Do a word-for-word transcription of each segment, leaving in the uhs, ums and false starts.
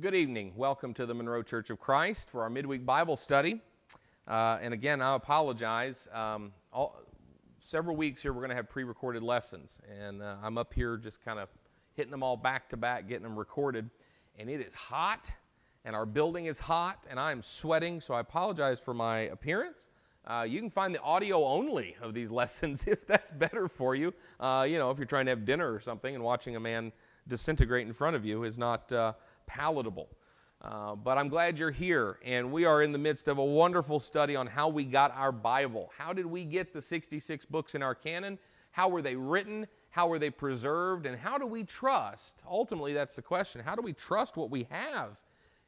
Good evening. Welcome to the Monroe Church of Christ for our midweek Bible study. Uh, and again, I apologize. Um, all, several weeks here we're going to have pre-recorded lessons. And uh, I'm up here just kind of hitting them all back to back, getting them recorded. And it is hot, and our building is hot, and I am sweating, so I apologize for my appearance. Uh, you can find the audio only of these lessons if that's better for you. Uh, you know, if you're trying to have dinner or something and watching a man disintegrate in front of you is not... Uh, palatable. Uh, but I'm glad you're here, and we are in the midst of a wonderful study on how we got our Bible. How did we get the sixty-six books in our canon? How were they written? How were they preserved? And how do we trust? Ultimately, that's the question. How do we trust what we have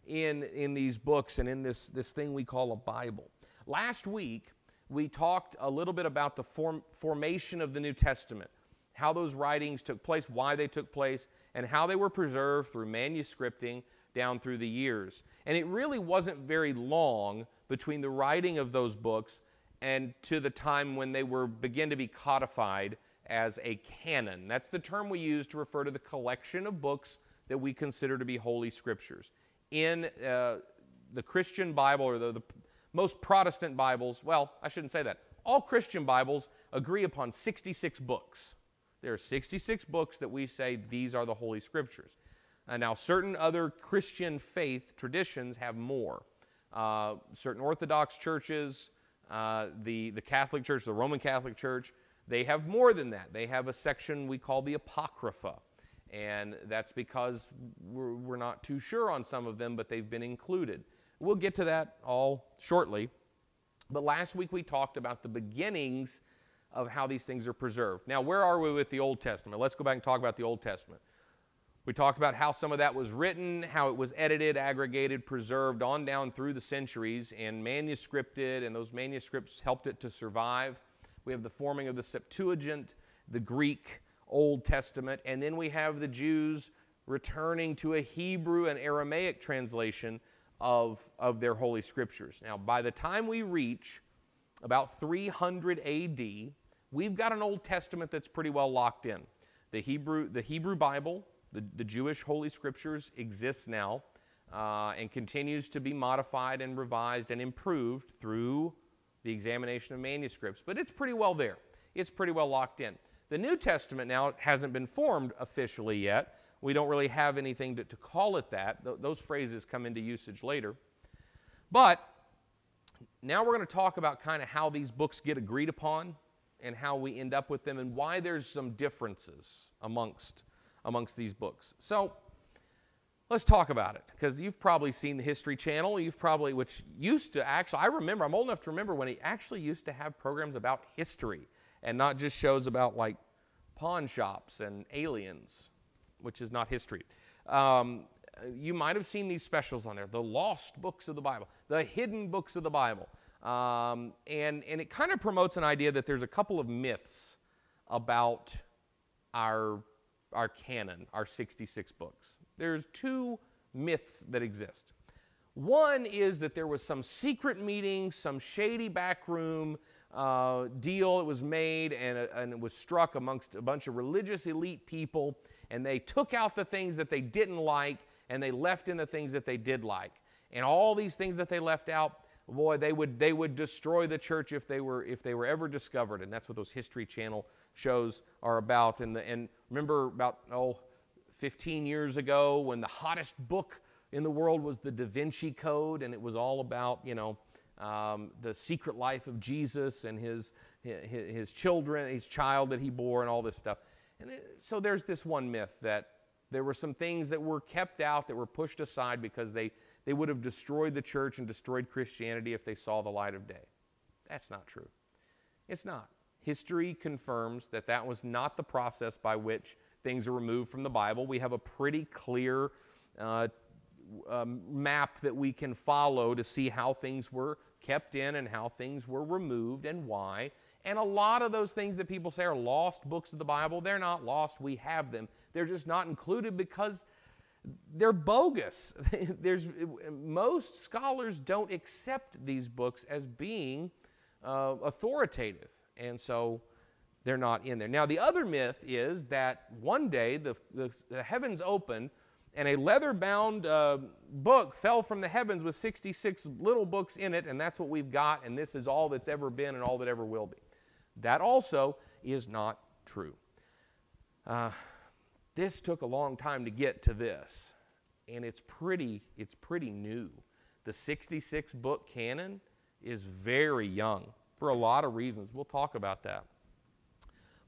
in, in these books and in this, this thing we call a Bible? Last week, we talked a little bit about the form, formation of the New Testament, how those writings took place, why they took place, and how they were preserved through manuscripting down through the years. And it really wasn't very long between the writing of those books and to the time when they were begin to be codified as a canon. That's the term we use to refer to the collection of books that we consider to be Holy Scriptures. In uh, the Christian Bible, or the, the most Protestant Bibles, well, I shouldn't say that. All Christian Bibles agree upon sixty-six books. There are sixty-six books that we say these are the Holy Scriptures. Uh, now, certain other Christian faith traditions have more. Uh, certain Orthodox churches, uh, the, the Catholic Church, the Roman Catholic Church, they have more than that. They have a section we call the Apocrypha, and that's because we're, we're not too sure on some of them, but they've been included. We'll get to that all shortly, but last week we talked about the beginnings of how these things are preserved. Now, where are we with the Old Testament? Let's go back and talk about the Old Testament. We talked about how some of that was written, how it was edited, aggregated, preserved on down through the centuries and manuscripted, and those manuscripts helped it to survive. We have the forming of the Septuagint, the Greek Old Testament, and then we have the Jews returning to a Hebrew and Aramaic translation of, of their Holy Scriptures. Now, by the time we reach about three hundred A D, we've got an Old Testament that's pretty well locked in. The Hebrew, the Hebrew Bible, the, the Jewish Holy Scriptures exists now uh, and continues to be modified and revised and improved through the examination of manuscripts. But it's pretty well there. It's pretty well locked in. The New Testament now hasn't been formed officially yet. We don't really have anything to, to call it that. Th- those phrases come into usage later. But now we're going to talk about kind of how these books get agreed upon, and how we end up with them, and why there's some differences amongst, amongst these books. So let's talk about it, because you've probably seen the History Channel. You've probably, which used to actually, I remember, I'm old enough to remember when it actually used to have programs about history, and not just shows about like pawn shops and aliens, which is not history. Um, you might have seen these specials on there, the lost books of the Bible, the hidden books of the Bible. Um, and, and it kind of promotes an idea that there's a couple of myths about our, our canon, our sixty-six books. There's two myths that exist. One is that there was some secret meeting, some shady backroom uh, deal that was made, and, uh, and it was struck amongst a bunch of religious elite people, and they took out the things that they didn't like, and they left in the things that they did like. And all these things that they left out, boy, they would they would destroy the church if they were if they were ever discovered, and that's what those History Channel shows are about. And the, and remember about oh, fifteen years ago when the hottest book in the world was the Da Vinci Code, and it was all about you know um, the secret life of Jesus and his, his his children, his child that he bore, and all this stuff. And it, so there's this one myth that there were some things that were kept out that were pushed aside because they. They would have destroyed the church and destroyed Christianity if they saw the light of day. That's not true. It's not. History confirms that that was not the process by which things are removed from the Bible. We have a pretty clear uh, uh, map that we can follow to see how things were kept in and how things were removed and why. And a lot of those things that people say are lost books of the Bible, they're not lost. We have them. They're just not included because they're bogus. There's, most scholars don't accept these books as being uh, authoritative, and so they're not in there. Now, the other myth is that one day the, the, the heavens opened and a leather-bound uh, book fell from the heavens with sixty-six little books in it, and that's what we've got, and this is all that's ever been and all that ever will be. That also is not true. Uh, this took a long time to get to this, and it's pretty, it's pretty new. The sixty-six book canon is very young for a lot of reasons. We'll talk about that.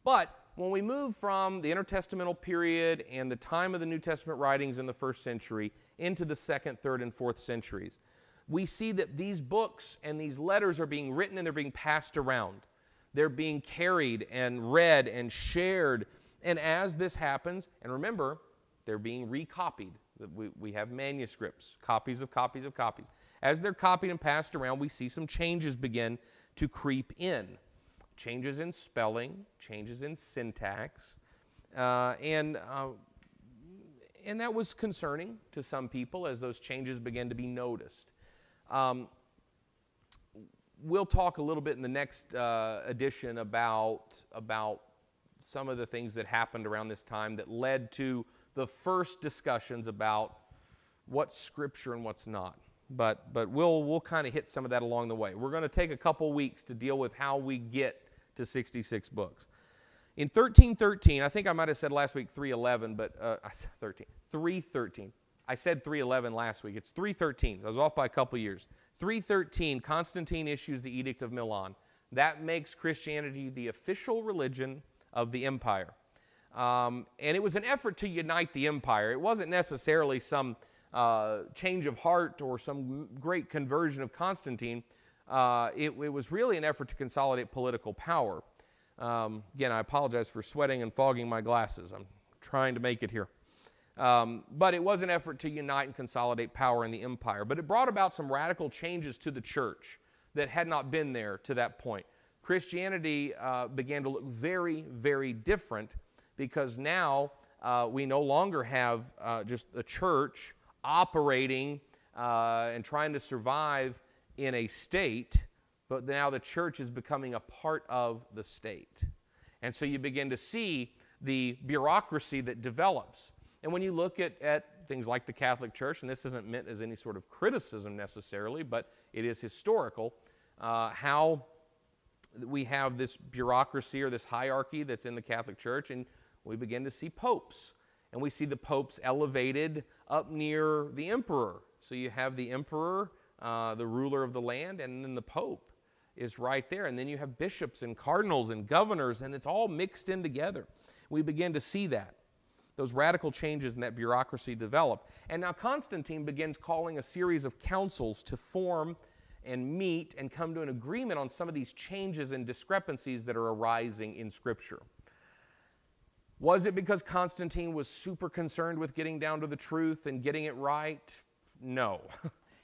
But when we move from the intertestamental period and the time of the New Testament writings in the first century into the second, third, and fourth centuries, we see that these books and these letters are being written and they're being passed around. They're being carried and read and shared. And as this happens, and remember, they're being recopied. We, we have manuscripts, copies of copies of copies. As they're copied and passed around, we see some changes begin to creep in. Changes in spelling, changes in syntax, uh, and, uh, and that was concerning to some people as those changes began to be noticed. Um, we'll talk a little bit in the next uh, edition about, about some of the things that happened around this time that led to the first discussions about what's Scripture and what's not. But, but we'll, we'll kind of hit some of that along the way. We're going to take a couple weeks to deal with how we get to sixty-six books. In thirteen thirteen, I think I might have said last week three eleven, but uh, I said thirteen, three thirteen. I said three eleven last week. It's three thirteen. I was off by a couple years. three thirteen, Constantine issues the Edict of Milan. That makes Christianity the official religion of the empire. Um, and it was an effort to unite the empire. It wasn't necessarily some Uh, change of heart or some great conversion of Constantine. uh, it, it was really an effort to consolidate political power. Um, again, I apologize for sweating and fogging my glasses. I'm trying to make it here. Um, but it was an effort to unite and consolidate power in the empire. But it brought about some radical changes to the church that had not been there to that point. Christianity uh, began to look very, very different because now uh, we no longer have uh, just a church operating uh, and trying to survive in a state, but now the church is becoming a part of the state. And so you begin to see the bureaucracy that develops. And when you look at, at things like the Catholic Church, and this isn't meant as any sort of criticism necessarily, but it is historical, uh, how we have this bureaucracy or this hierarchy that's in the Catholic Church, and we begin to see popes. And we see the popes elevated up near the emperor. So you have the emperor, uh, the ruler of the land, and then the pope is right there. And then you have bishops and cardinals and governors, and it's all mixed in together. We begin to see that. Those radical changes in that bureaucracy develop. And now Constantine begins calling a series of councils to form and meet and come to an agreement on some of these changes and discrepancies that are arising in Scripture. Was it because Constantine was super concerned with getting down to the truth and getting it right? No.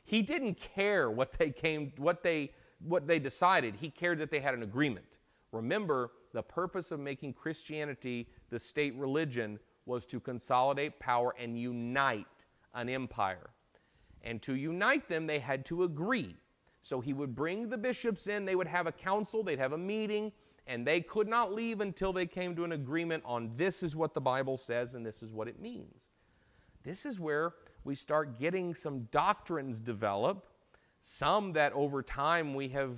He didn't care what they came, what they, what they decided. He cared that they had an agreement. Remember, the purpose of making Christianity the state religion was to consolidate power and unite an empire. And to unite them, they had to agree. So he would bring the bishops in, they would have a council, they'd have a meeting, and they could not leave until they came to an agreement on this is what the Bible says and this is what it means. This is where we start getting some doctrines develop, some that over time we have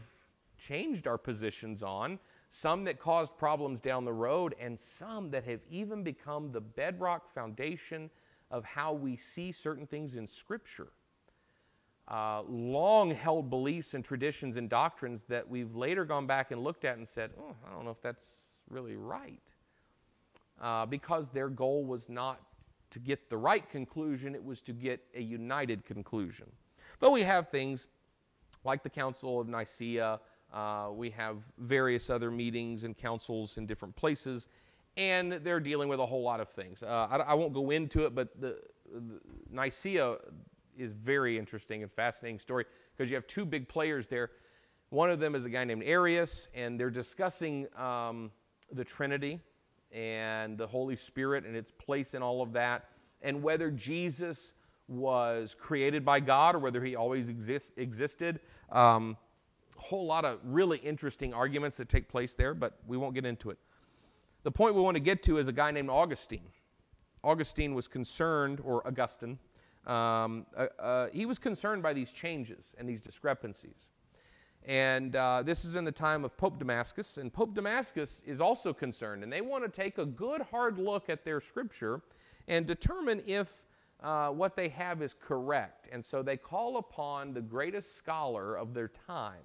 changed our positions on, some that caused problems down the road, and some that have even become the bedrock foundation of how we see certain things in Scripture. Uh, long-held beliefs and traditions and doctrines that we've later gone back and looked at and said, oh, I don't know if that's really right. Uh, because their goal was not to get the right conclusion, it was to get a united conclusion. But we have things like the Council of Nicaea, uh, we have various other meetings and councils in different places, and they're dealing with a whole lot of things. Uh, I, I won't go into it, but the, the Nicaea is very interesting and fascinating story because you have two big players there. One of them is a guy named Arius, and they're discussing um, the Trinity and the Holy Spirit and its place in all of that, and whether Jesus was created by God or whether he always exist, existed. Um, a whole lot of really interesting arguments that take place there, but we won't get into it. The point we want to get to is a guy named Augustine. Augustine was concerned, or Augustine, um, uh, uh, he was concerned by these changes and these discrepancies. And uh, this is in the time of Pope Damascus, and Pope Damascus is also concerned, and they want to take a good hard look at their scripture and determine if uh, what they have is correct. And so they call upon the greatest scholar of their time,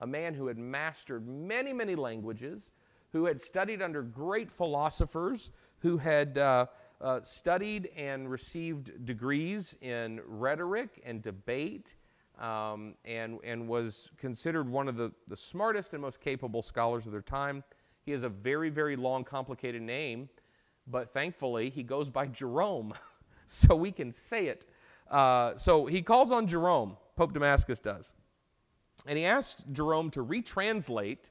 a man who had mastered many, many languages, who had studied under great philosophers, who had uh, uh, studied and received degrees in rhetoric and debate, Um, and, and was considered one of the, the smartest and most capable scholars of their time. He has a very, very long, complicated name, but thankfully he goes by Jerome, so we can say it. Uh, so he calls on Jerome, Pope Damascus does, and he asks Jerome to retranslate.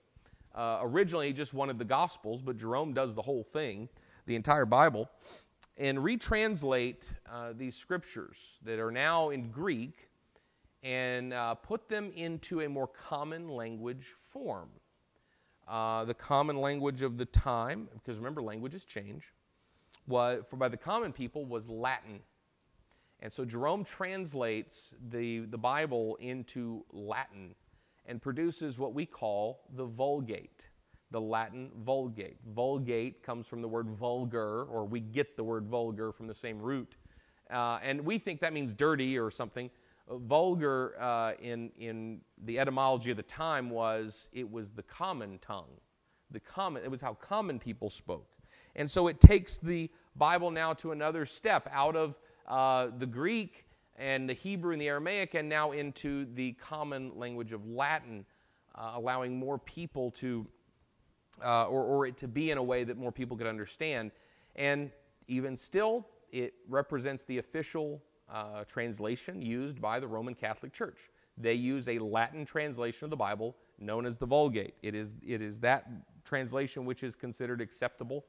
Uh, originally he just wanted the Gospels, but Jerome does the whole thing, the entire Bible, and retranslate uh, these scriptures that are now in Greek, and uh, put them into a more common language form, uh, the common language of the time, because remember, languages change, was, for by the common people, was Latin. And so Jerome translates the, the Bible into Latin and produces what we call the Vulgate, the Latin Vulgate. Vulgate comes from the word vulgar, or we get the word vulgar from the same root, uh, and we think that means dirty or something. Vulgar uh, in, in the etymology of the time was, it was the common tongue. The common, it was how common people spoke. And so it takes the Bible now to another step, out of uh, the Greek and the Hebrew and the Aramaic, and now into the common language of Latin, uh, allowing more people to, uh, or, or it to be in a way that more people could understand. And even still, it represents the official Uh, translation used by the Roman Catholic Church. They use a Latin translation of the Bible known as the Vulgate. It is, it is that translation which is considered acceptable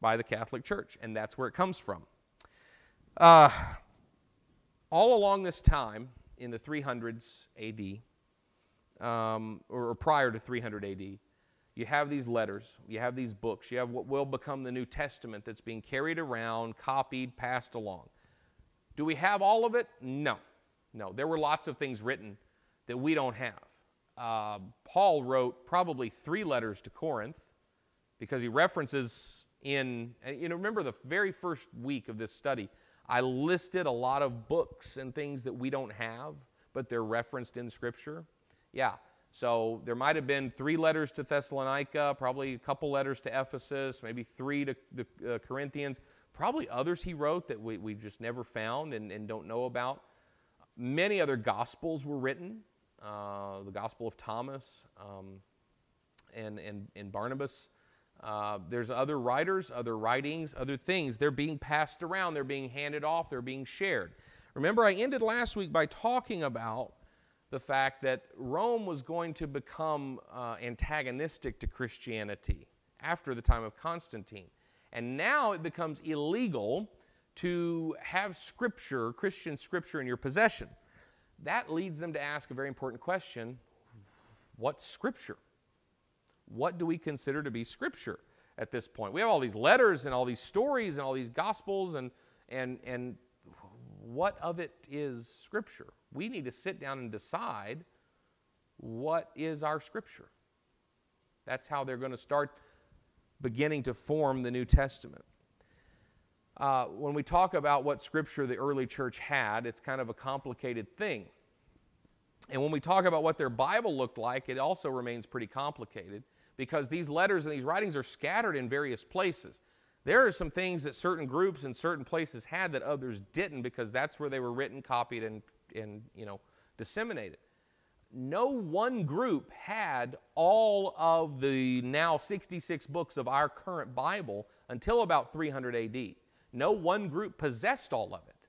by the Catholic Church, and that's where it comes from. Uh, all along this time, in the three hundreds A D, um, or prior to three hundred A D, you have these letters, you have these books, you have what will become the New Testament that's being carried around, copied, passed along. Do we have all of it? No. No, there were lots of things written that we don't have. Uh, Paul wrote probably three letters to Corinth because he references in, you know, remember the very first week of this study, I listed a lot of books and things that we don't have, but they're referenced in Scripture. Yeah, so there might have been three letters to Thessalonica, probably a couple letters to Ephesus, maybe three to the uh, Corinthians. Probably others he wrote that we, we've just never found and, and don't know about. Many other Gospels were written, uh, the Gospel of Thomas um, and, and, and Barnabas. Uh, there's other writers, other writings, other things. They're being passed around. They're being handed off. They're being shared. Remember, I ended last week by talking about the fact that Rome was going to become uh, antagonistic to Christianity after the time of Constantine. And now it becomes illegal to have scripture, Christian scripture, in your possession. That leads them to ask a very important question: what's scripture? What do we consider to be scripture at this point? We have all these letters and all these stories and all these gospels, and, and, and what of it is scripture? We need to sit down and decide what is our scripture. That's how they're going to start beginning to form the New Testament. Uh, when we talk about what scripture the early church had, it's kind of a complicated thing. And when we talk about what their Bible looked like, it also remains pretty complicated because these letters and these writings are scattered in various places. There are some things that certain groups and certain places had that others didn't because that's where they were written, copied, and, and you know, disseminated. No one group had all of the now sixty-six books of our current Bible until about three hundred A D. No one group possessed all of it.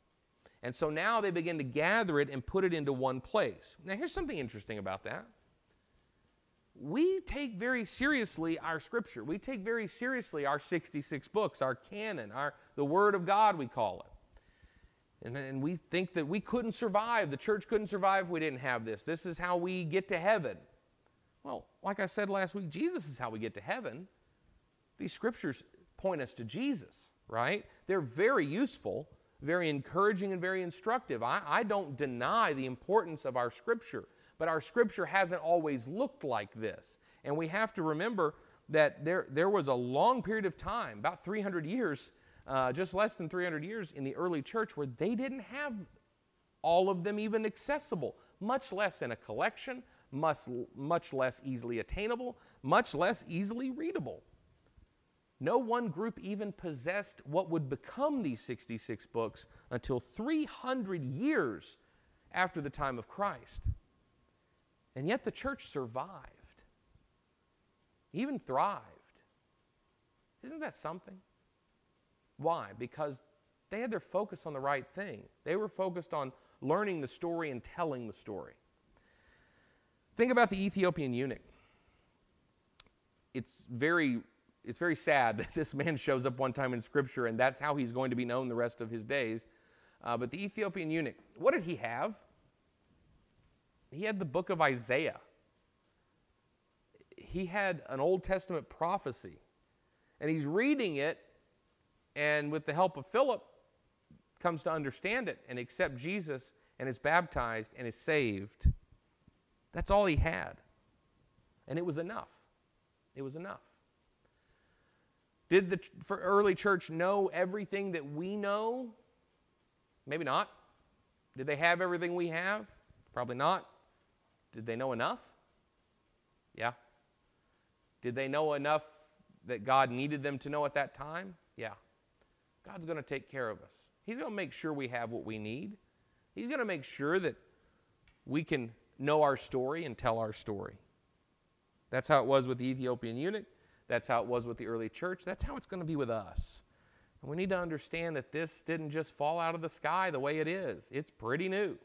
And so now they begin to gather it and put it into one place. Now here's something interesting about that. We take very seriously our scripture. We take very seriously our sixty-six books, our canon, our the Word of God, we call it. And then we think that we couldn't survive, the church couldn't survive if we didn't have this. This is how we get to heaven. Well, like I said last week, Jesus is how we get to heaven. These scriptures point us to Jesus. right? They're very useful, very encouraging, and very instructive. I, I don't deny the importance of our Scripture, but our Scripture hasn't always looked like this. And we have to remember that there, there was a long period of time, about three hundred years, uh, just less than three hundred years in the early church, where they didn't have all of them even accessible, much less in a collection, much, much less easily attainable, much less easily readable. No one group even possessed what would become these sixty-six books until three hundred years after the time of Christ. And yet the church survived, even thrived. Isn't that something? Why? Because they had their focus on the right thing. They were focused on learning the story and telling the story. Think about the Ethiopian eunuch. It's very... It's very sad that this man shows up one time in Scripture, and that's how he's going to be known the rest of his days. Uh, but the Ethiopian eunuch, what did he have? He had the book of Isaiah. He had an Old Testament prophecy. And he's reading it, and with the help of Philip, comes to understand it and accept Jesus and is baptized and is saved. That's all he had. And it was enough. It was enough. Did the early church know everything that we know? Maybe not. Did they have everything we have? Probably not. Did they know enough? Yeah. Did they know enough that God needed them to know at that time? Yeah. God's going to take care of us. He's going to make sure we have what we need. He's going to make sure that we can know our story and tell our story. That's how it was with the Ethiopian eunuch. That's how it was with the early church. That's how it's going to be with us. And we need to understand that this didn't just fall out of the sky the way it is. It's pretty new.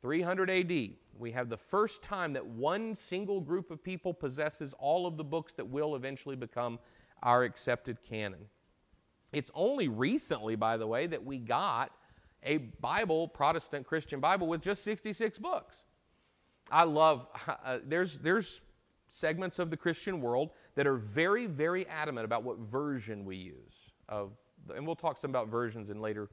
three hundred A D, we have the first time that one single group of people possesses all of the books that will eventually become our accepted canon. It's only recently, by the way, that we got a Bible, Protestant Christian Bible, with just sixty-six books. I love, uh, there's, there's, segments of the Christian world that are very, very adamant about what version we use. Of, and we'll talk some about versions in later,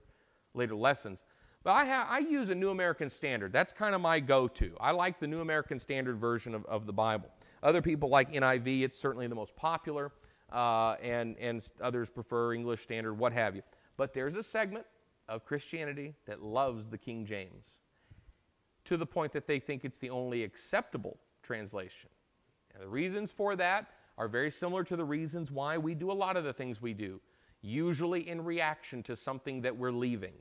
later lessons. But I, ha I use a New American Standard. That's kind of my go-to. I like the New American Standard version of, of the Bible. Other people like N I V. It's certainly the most popular. Uh, and, and others prefer English Standard, what have you. But there's a segment of Christianity that loves the King James to the point that they think it's the only acceptable translation. The reasons for that are very similar to the reasons why we do a lot of the things we do, usually in reaction to something that we're leaving.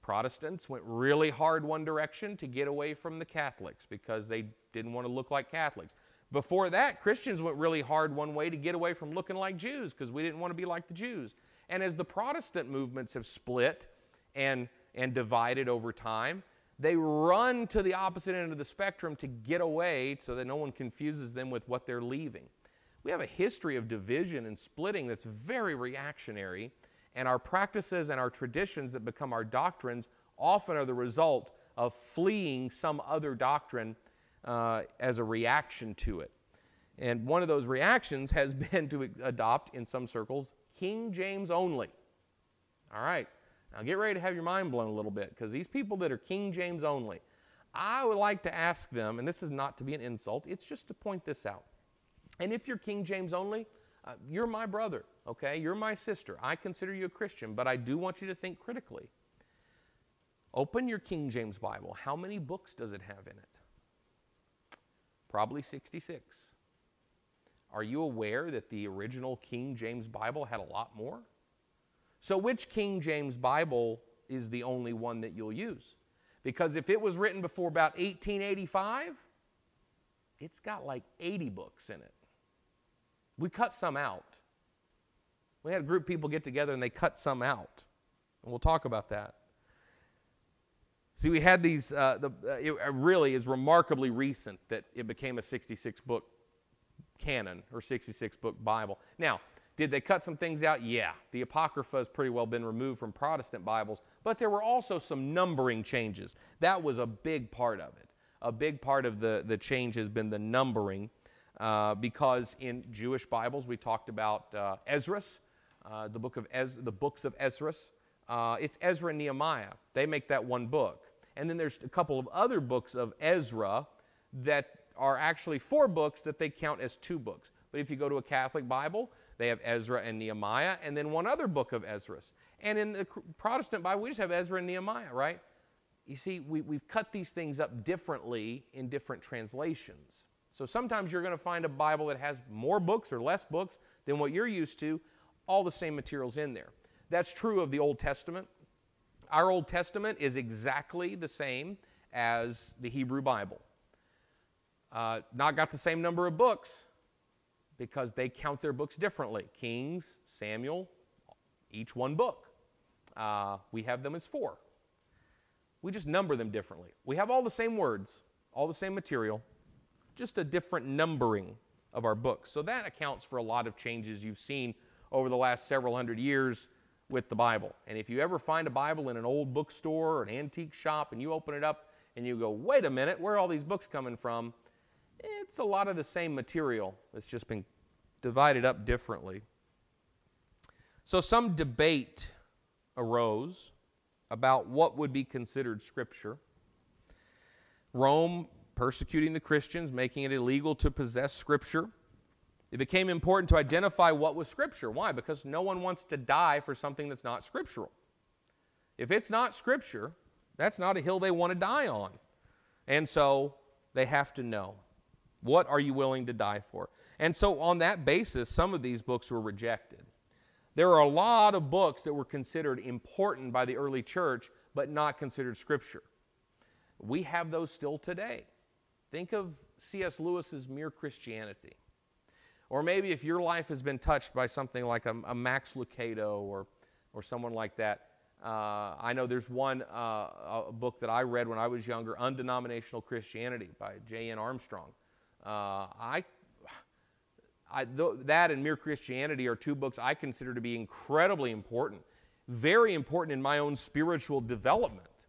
Protestants went really hard one direction to get away from the Catholics because they didn't want to look like Catholics. Before that, Christians went really hard one way to get away from looking like Jews because we didn't want to be like the Jews. And as the Protestant movements have split and, and divided over time, they run to the opposite end of the spectrum to get away so that no one confuses them with what they're leaving. We have a history of division and splitting that's very reactionary, and our practices and our traditions that become our doctrines often are the result of fleeing some other doctrine uh, as a reaction to it. And one of those reactions has been to adopt, in some circles, King James only. All right. Now get ready to have your mind blown a little bit, because these people that are King James only, I would like to ask them, and this is not to be an insult, it's just to point this out. And if you're King James only, uh, you're my brother, okay? You're my sister. I consider you a Christian, but I do want you to think critically. Open your King James Bible. How many books does it have in it? Probably sixty-six. Are you aware that the original King James Bible had a lot more? So which King James Bible is the only one that you'll use? Because if it was written before about eighteen eighty-five, it's got like eighty books in it. We cut some out. We had a group of people get together and they cut some out. And we'll talk about that. See, we had these, uh, the, uh, it really is remarkably recent that it became a sixty-six book canon or sixty-six book Bible. Now, did they cut some things out? Yeah. The Apocrypha has pretty well been removed from Protestant Bibles, but there were also some numbering changes. That was a big part of it. A big part of the, the change has been the numbering, uh, because in Jewish Bibles we talked about uh, Esdras, uh, the book of Ez the books of Esdras. Uh, it's Ezra and Nehemiah. They make that one book. And then there's a couple of other books of Ezra that are actually four books that they count as two books. But if you go to a Catholic Bible, they have Ezra and Nehemiah, and then one other book of Esdras. And in the Protestant Bible, we just have Ezra and Nehemiah, right? You see, we, we've cut these things up differently in different translations. So sometimes you're going to find a Bible that has more books or less books than what you're used to, all the same materials in there. That's true of the Old Testament. Our Old Testament is exactly the same as the Hebrew Bible. Uh, not got the same number of books because they count their books differently. Kings, Samuel, each one book. Uh, we have them as four. We just number them differently. We have all the same words, all the same material, just a different numbering of our books. So that accounts for a lot of changes you've seen over the last several hundred years with the Bible. And if you ever find a Bible in an old bookstore or an antique shop and you open it up and you go, wait a minute, where are all these books coming from? It's a lot of the same material. It's just been divided up differently. So some debate arose about what would be considered Scripture. Rome persecuting the Christians, making it illegal to possess Scripture. It became important to identify what was Scripture. Why? Because no one wants to die for something that's not scriptural. If it's not Scripture, that's not a hill they want to die on. And so they have to know. What are you willing to die for? And so on that basis, some of these books were rejected. There are a lot of books that were considered important by the early church, but not considered Scripture. We have those still today. Think of C S Lewis's Mere Christianity. Or maybe if your life has been touched by something like a, a Max Lucado or, or someone like that. Uh, I know there's one uh, a book that I read when I was younger, Undenominational Christianity by J. N. Armstrong. Uh, I, I th that and Mere Christianity are two books I consider to be incredibly important, very important in my own spiritual development.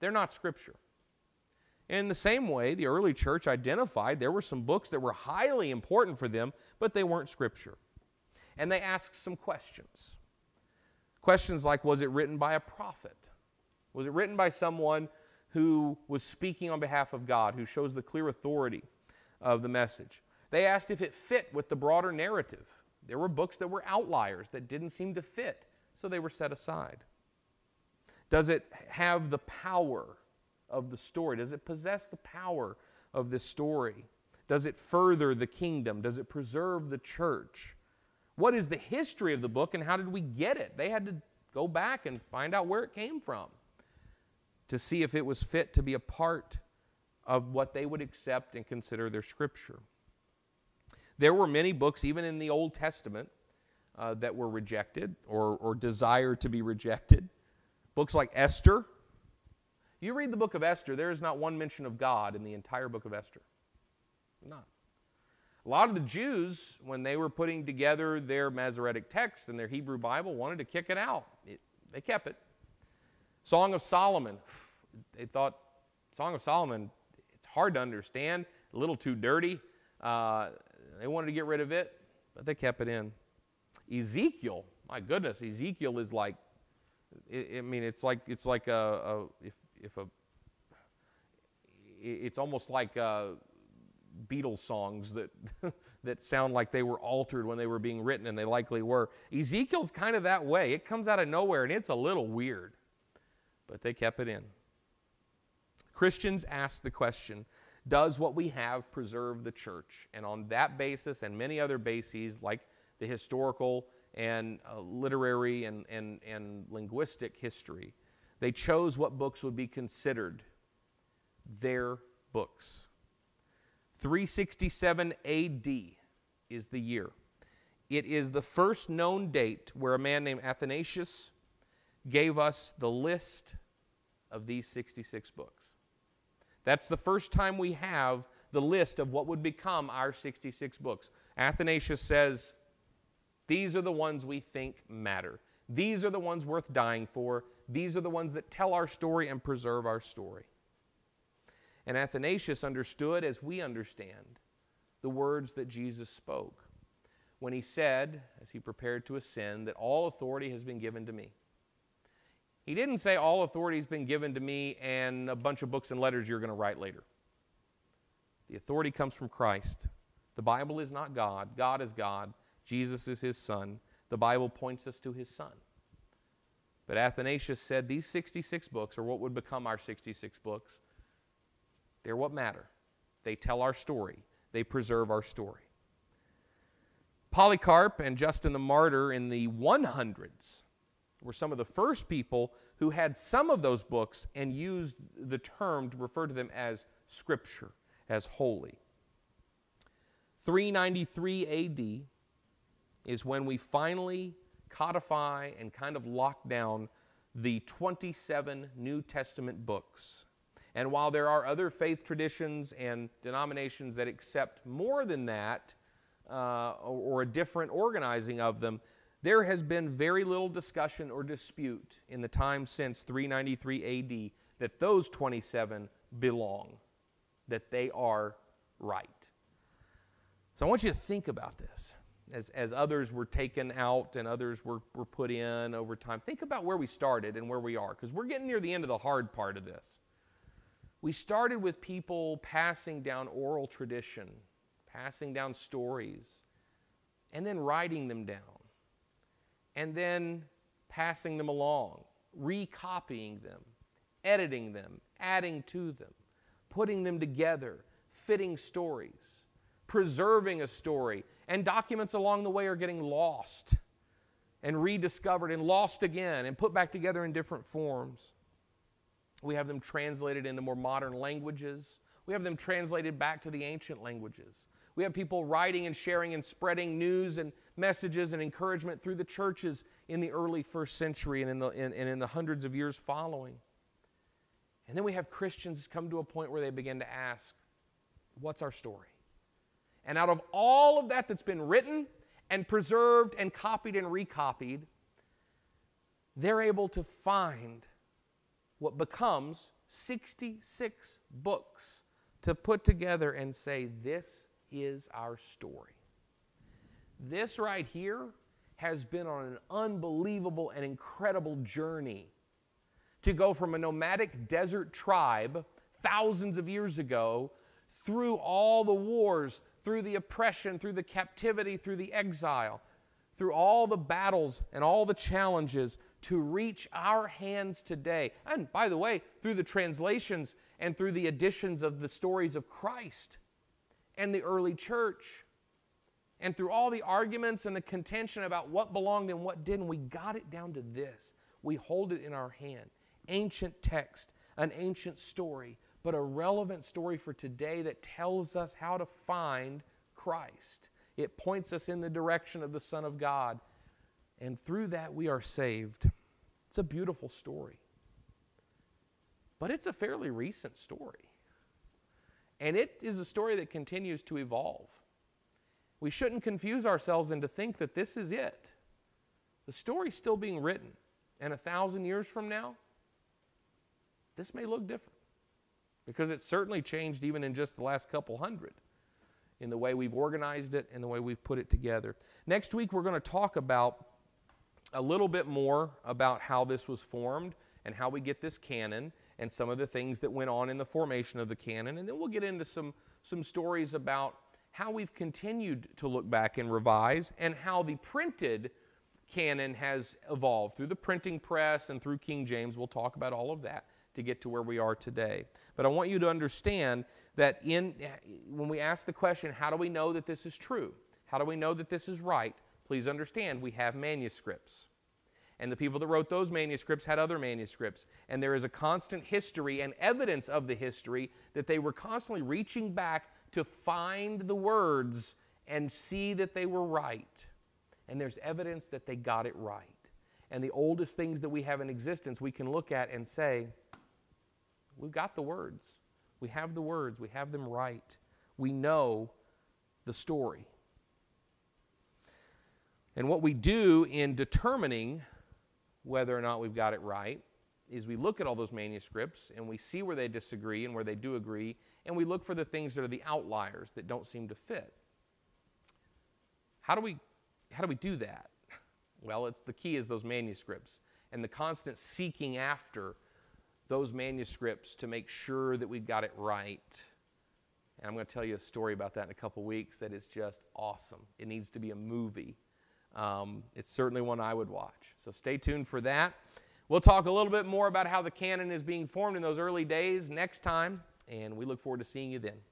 They're not Scripture. In the same way, the early church identified there were some books that were highly important for them, but they weren't Scripture. And they asked some questions. Questions like, was it written by a prophet? Was it written by someone who was speaking on behalf of God, who shows the clear authority of the message? They asked if it fit with the broader narrative. There were books that were outliers that didn't seem to fit, so they were set aside. Does it have the power of the story? Does it possess the power of this story? Does it further the kingdom? Does it preserve the church? What is the history of the book and how did we get it? They had to go back and find out where it came from to see if it was fit to be a part of what they would accept and consider their Scripture. There were many books, even in the Old Testament, uh, that were rejected or, or desired to be rejected. Books like Esther. You read the book of Esther, there is not one mention of God in the entire book of Esther. Not. A lot of the Jews, when they were putting together their Masoretic text and their Hebrew Bible, wanted to kick it out. It, they kept it. Song of Solomon. They thought, Song of Solomon, it's hard to understand, a little too dirty. Uh, they wanted to get rid of it, but they kept it in. Ezekiel, my goodness, Ezekiel is like, I, I mean, it's like, it's like a, a if, if a, it's almost like a, Beatles songs that, that sound like they were altered when they were being written, and they likely were. Ezekiel's kind of that way. It comes out of nowhere, and it's a little weird. But they kept it in. Christians asked the question, does what we have preserve the church? And on that basis and many other bases, like the historical and uh, literary and, and, and linguistic history, they chose what books would be considered their books. three sixty-seven A D is the year. It is the first known date where a man named Athanasius gave us the list of these sixty-six books. That's the first time we have the list of what would become our sixty-six books. Athanasius says, these are the ones we think matter. These are the ones worth dying for. These are the ones that tell our story and preserve our story. And Athanasius understood, as we understand, the words that Jesus spoke. when he said, as he prepared to ascend, that all authority has been given to me. He didn't say all authority has been given to me and a bunch of books and letters you're going to write later. The authority comes from Christ. The Bible is not God. God is God. Jesus is his son. The Bible points us to his son. But Athanasius said these sixty-six books, or what would become our sixty-six books, they're what matter. They tell our story. They preserve our story. Polycarp and Justin the Martyr in the hundreds were some of the first people who had some of those books and used the term to refer to them as Scripture, as holy. three ninety-three A D is when we finally codify and kind of lock down the twenty-seven New Testament books. And while there are other faith traditions and denominations that accept more than that, uh, or, or a different organizing of them, there has been very little discussion or dispute in the time since three ninety-three A D that those twenty-seven belong, that they are right. So I want you to think about this. As, as others were taken out and others were, were put in over time, think about where we started and where we are, because we're getting near the end of the hard part of this. We started with people passing down oral tradition, passing down stories, and then writing them down, and then passing them along, recopying them, editing them, adding to them, putting them together, fitting stories, preserving a story, and documents along the way are getting lost and rediscovered and lost again and put back together in different forms. We have them translated into more modern languages. We have them translated back to the ancient languages. We have people writing and sharing and spreading news and messages and encouragement through the churches in the early first century and in the, in, and in the hundreds of years following. And then we have Christians come to a point where they begin to ask, what's our story? And out of all of that that's been written and preserved and copied and recopied, they're able to find what becomes sixty-six books to put together and say, this is our story. This right here has been on an unbelievable and incredible journey to go from a nomadic desert tribe thousands of years ago through all the wars, through the oppression, through the captivity, through the exile, through all the battles and all the challenges to reach our hands today. And by the way, through the translations and through the additions of the stories of Christ and the early church, and through all the arguments and the contention about what belonged and what didn't, we got it down to this. We hold it in our hand. Ancient text, an ancient story, but a relevant story for today that tells us how to find Christ. It points us in the direction of the Son of God, and through that we are saved. It's a beautiful story, but it's a fairly recent story, and it is a story that continues to evolve. We shouldn't confuse ourselves into think that this is it. The story's still being written, and a thousand years from now, this may look different. Because it's certainly changed even in just the last couple hundred in the way we've organized it and the way we've put it together. Next week, we're going to talk about a little bit more about how this was formed and how we get this canon and some of the things that went on in the formation of the canon. And then we'll get into some, some stories about how we've continued to look back and revise and how the printed canon has evolved through the printing press and through King James. We'll talk about all of that to get to where we are today. But I want you to understand that in when we ask the question, how do we know that this is true? How do we know that this is right? Please understand, we have manuscripts. And the people that wrote those manuscripts had other manuscripts. And there is a constant history and evidence of the history that they were constantly reaching back to find the words and see that they were right. And there's evidence that they got it right. And the oldest things that we have in existence, we can look at and say, we've got the words. We have the words. We have them right. We know the story. And what we do in determining whether or not we've got it right is we look at all those manuscripts and we see where they disagree and where they do agree, and we look for the things that are the outliers that don't seem to fit. How do we how do we do that? Well, it's the key is those manuscripts and the constant seeking after those manuscripts to make sure that we've got it right. And I'm going to tell you a story about that in a couple weeks that is just awesome. It needs to be a movie. Um, it's certainly one I would watch. So stay tuned for that. We'll talk a little bit more about how the canon is being formed in those early days next time, and we look forward to seeing you then.